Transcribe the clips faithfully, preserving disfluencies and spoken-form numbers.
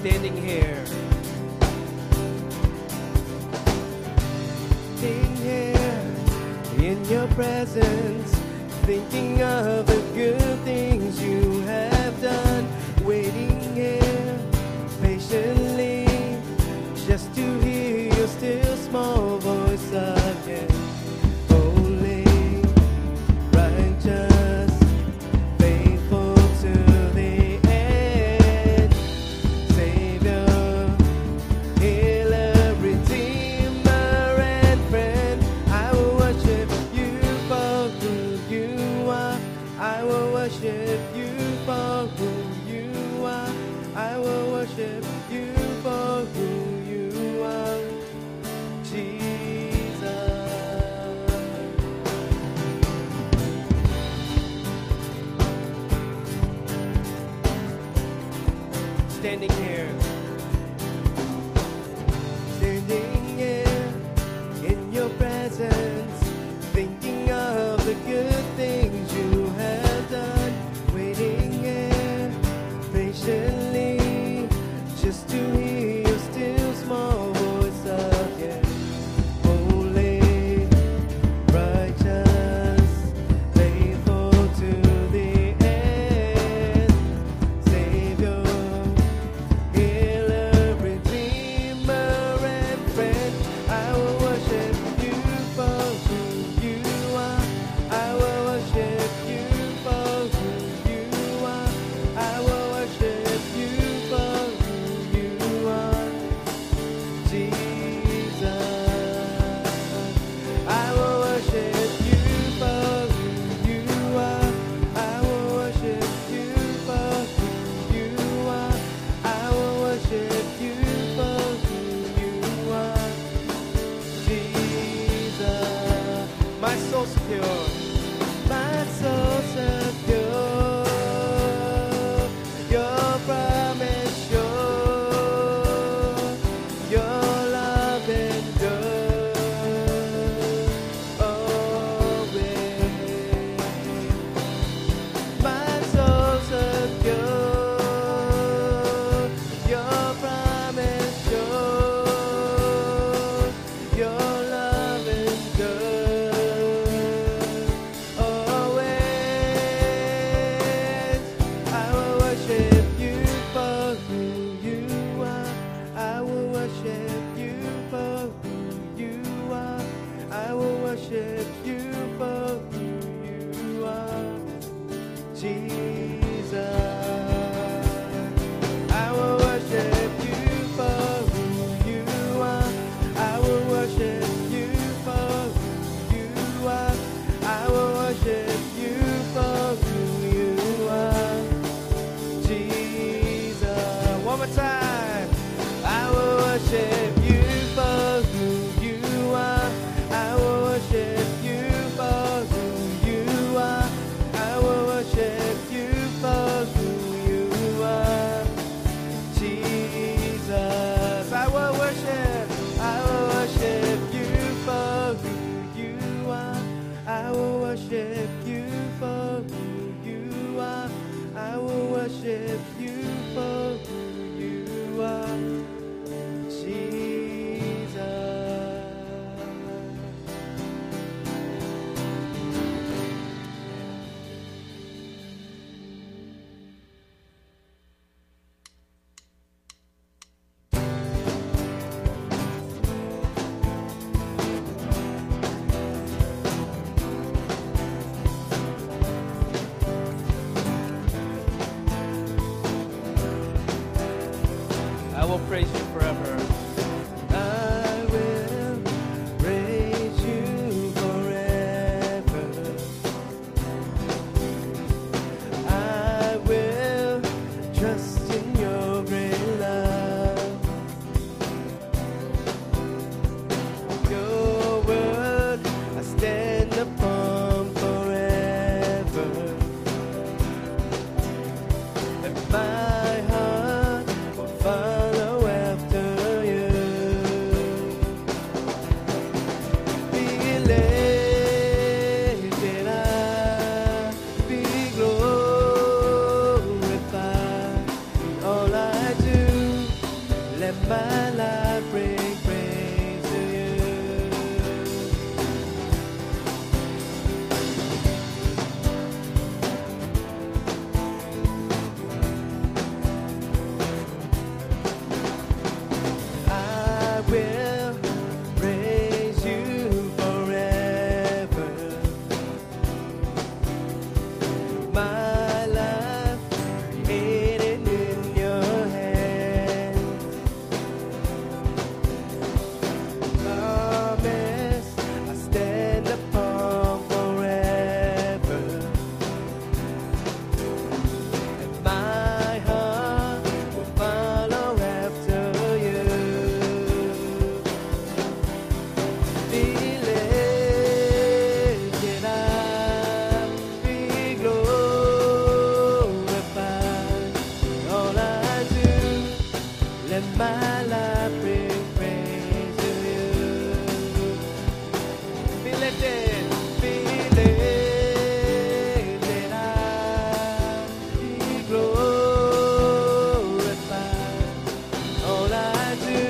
standing here. Standing here in your presence, thinking of the good things you have done. Waiting here patiently, just to hear your still small voice again. Holy, righteous. Standing here, standing here in your presence, thinking of the good things you have done, waiting here patiently, just to hear your still small voice again. Holy, righteous, faithful to the end, Savior. Praise you forever. I will praise you forever. I will trust in your great love. Your word I stand upon forever. And my heart will follow after you. let my life bring praise to you. I will praise you forever. My my life bring praise to you. Be lifted, be lifted up, be glorified. All I do,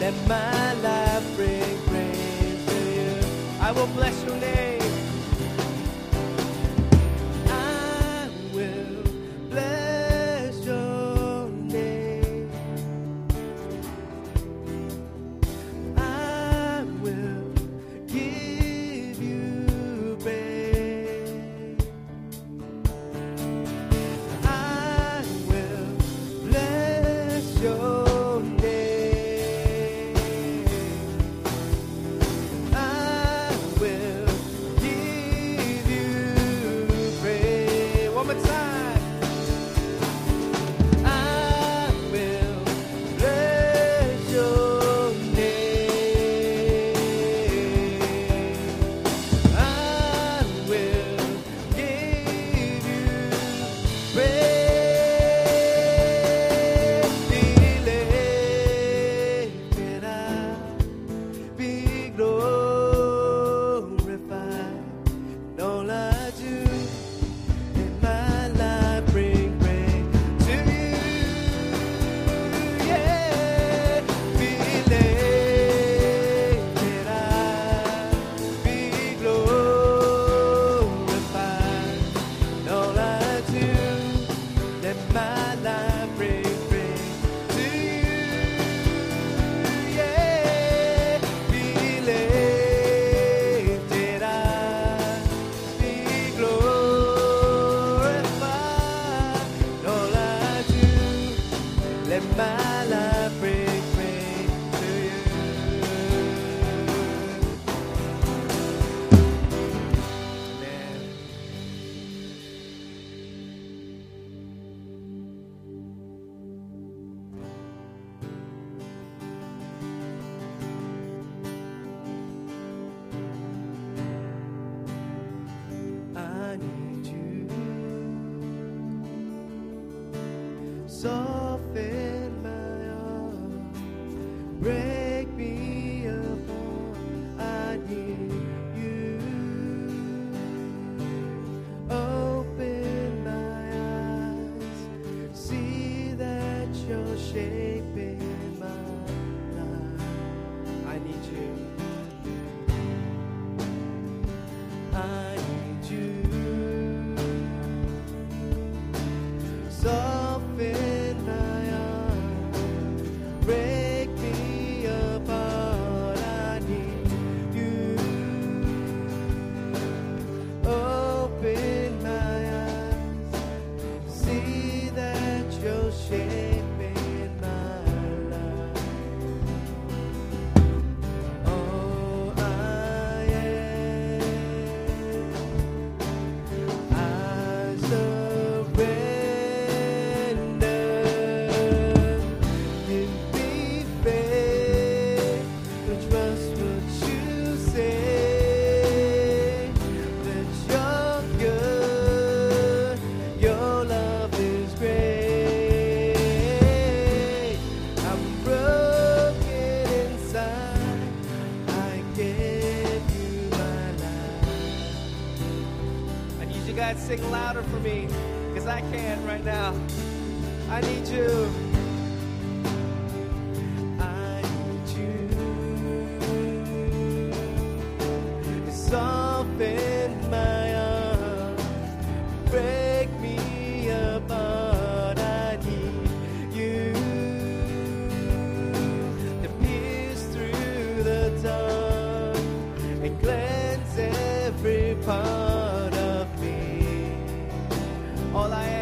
let my life bring praise to you. I will bless your name. My life bring praise to you. Amen. I need you. Soften. Break me upon, I need you. Open my eyes, see that you're shaping my life. I need you. I need you. Soften my arms, break. Guys, sing louder for me, because I can't right now. I need you. open my arms, break me apart. I need you to pierce through the dark and cleanse every part of me. All I am.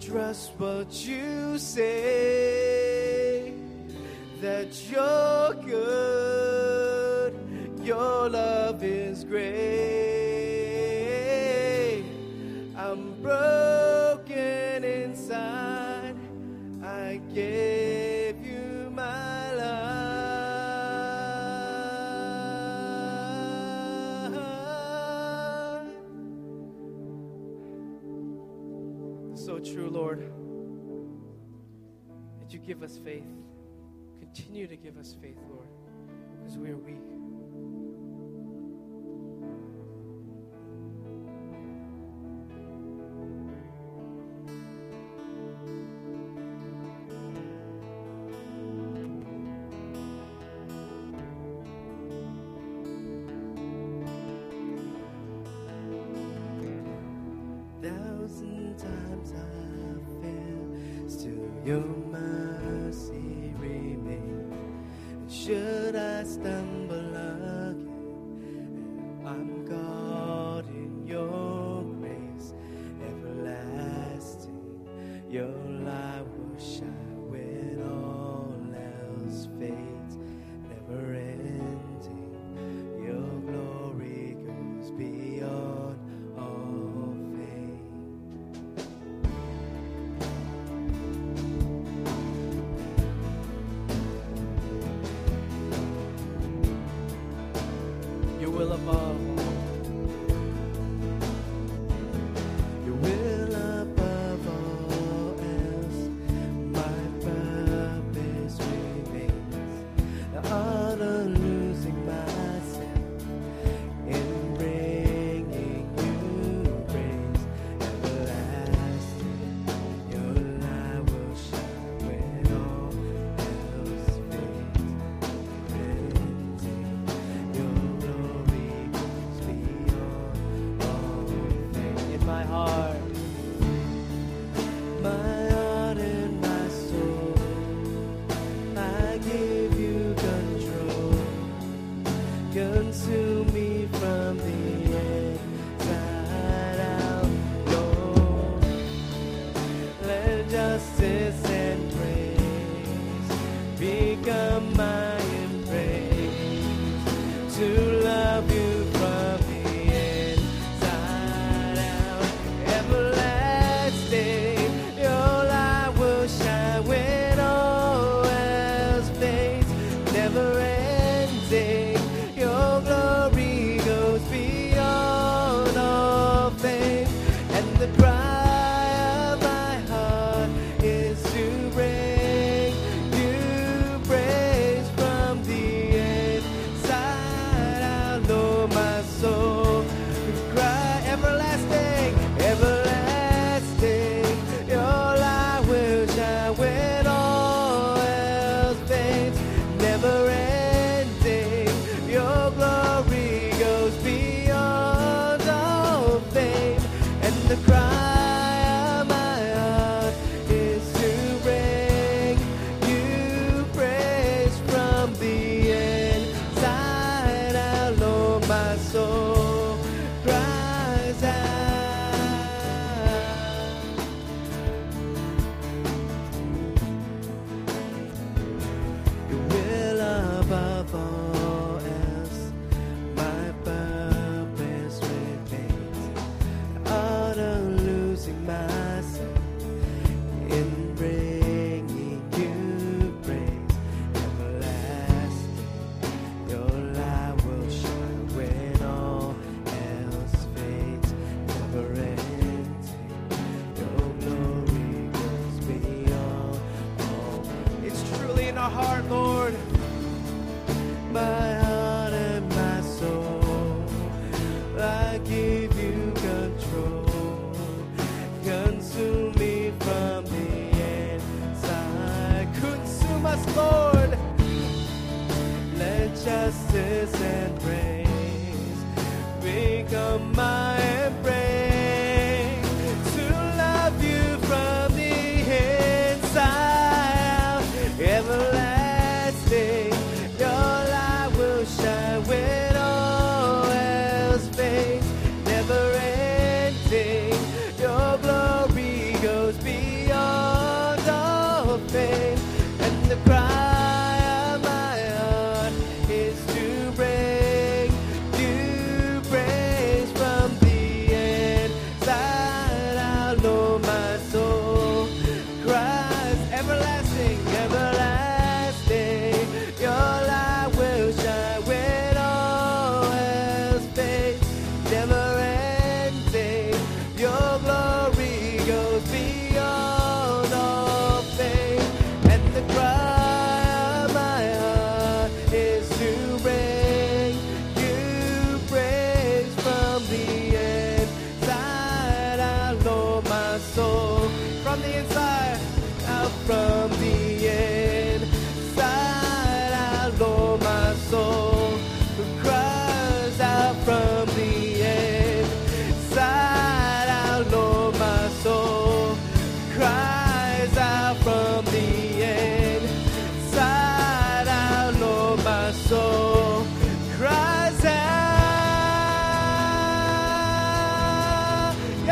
Trust what you say, that you're good, your love is great. I'm broken inside, I gave you my life. So true, Lord, that you give us faith. Continue to give us faith, Lord, because we are weak. times I fail, still your mercy remains. And should I stumble again, I'm caught in your grace, everlasting. Your light will shine when all else fades, never ending. Your glory goes beyond.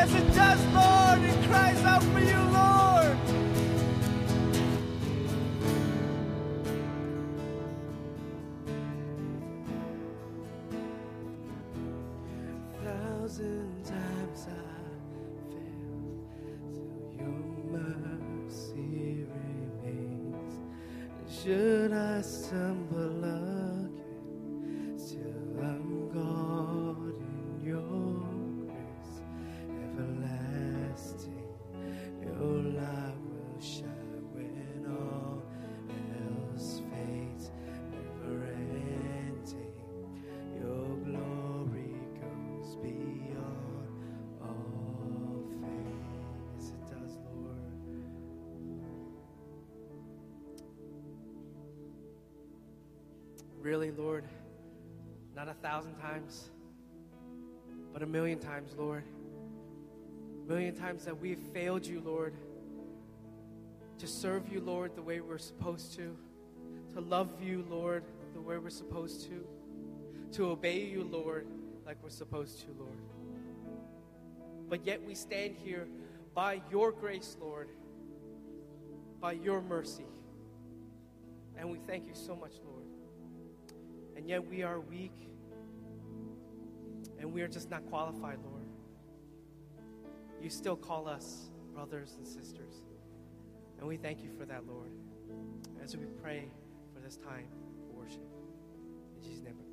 as a just born, he cries out for you, Lord. A thousand times I failed, still your mercy remains. Should I stumble again, still I'm God in your grace, everlasting. Your light will shine when all else fades, never ending. Your glory goes beyond all faith. Yes, it does, Lord. Really, Lord. Not a thousand times, but a million times, Lord. A million times that we've failed you, Lord, to serve you, Lord, the way we're supposed to, to love you, Lord, the way we're supposed to, to obey you, Lord, like we're supposed to, Lord. But yet we stand here by your grace, Lord, by your mercy. And we thank you so much, Lord. And yet we are weak, and we are just not qualified, Lord. You still call us brothers and sisters, and we thank you for that, Lord, as we pray for this time of worship. In Jesus' name.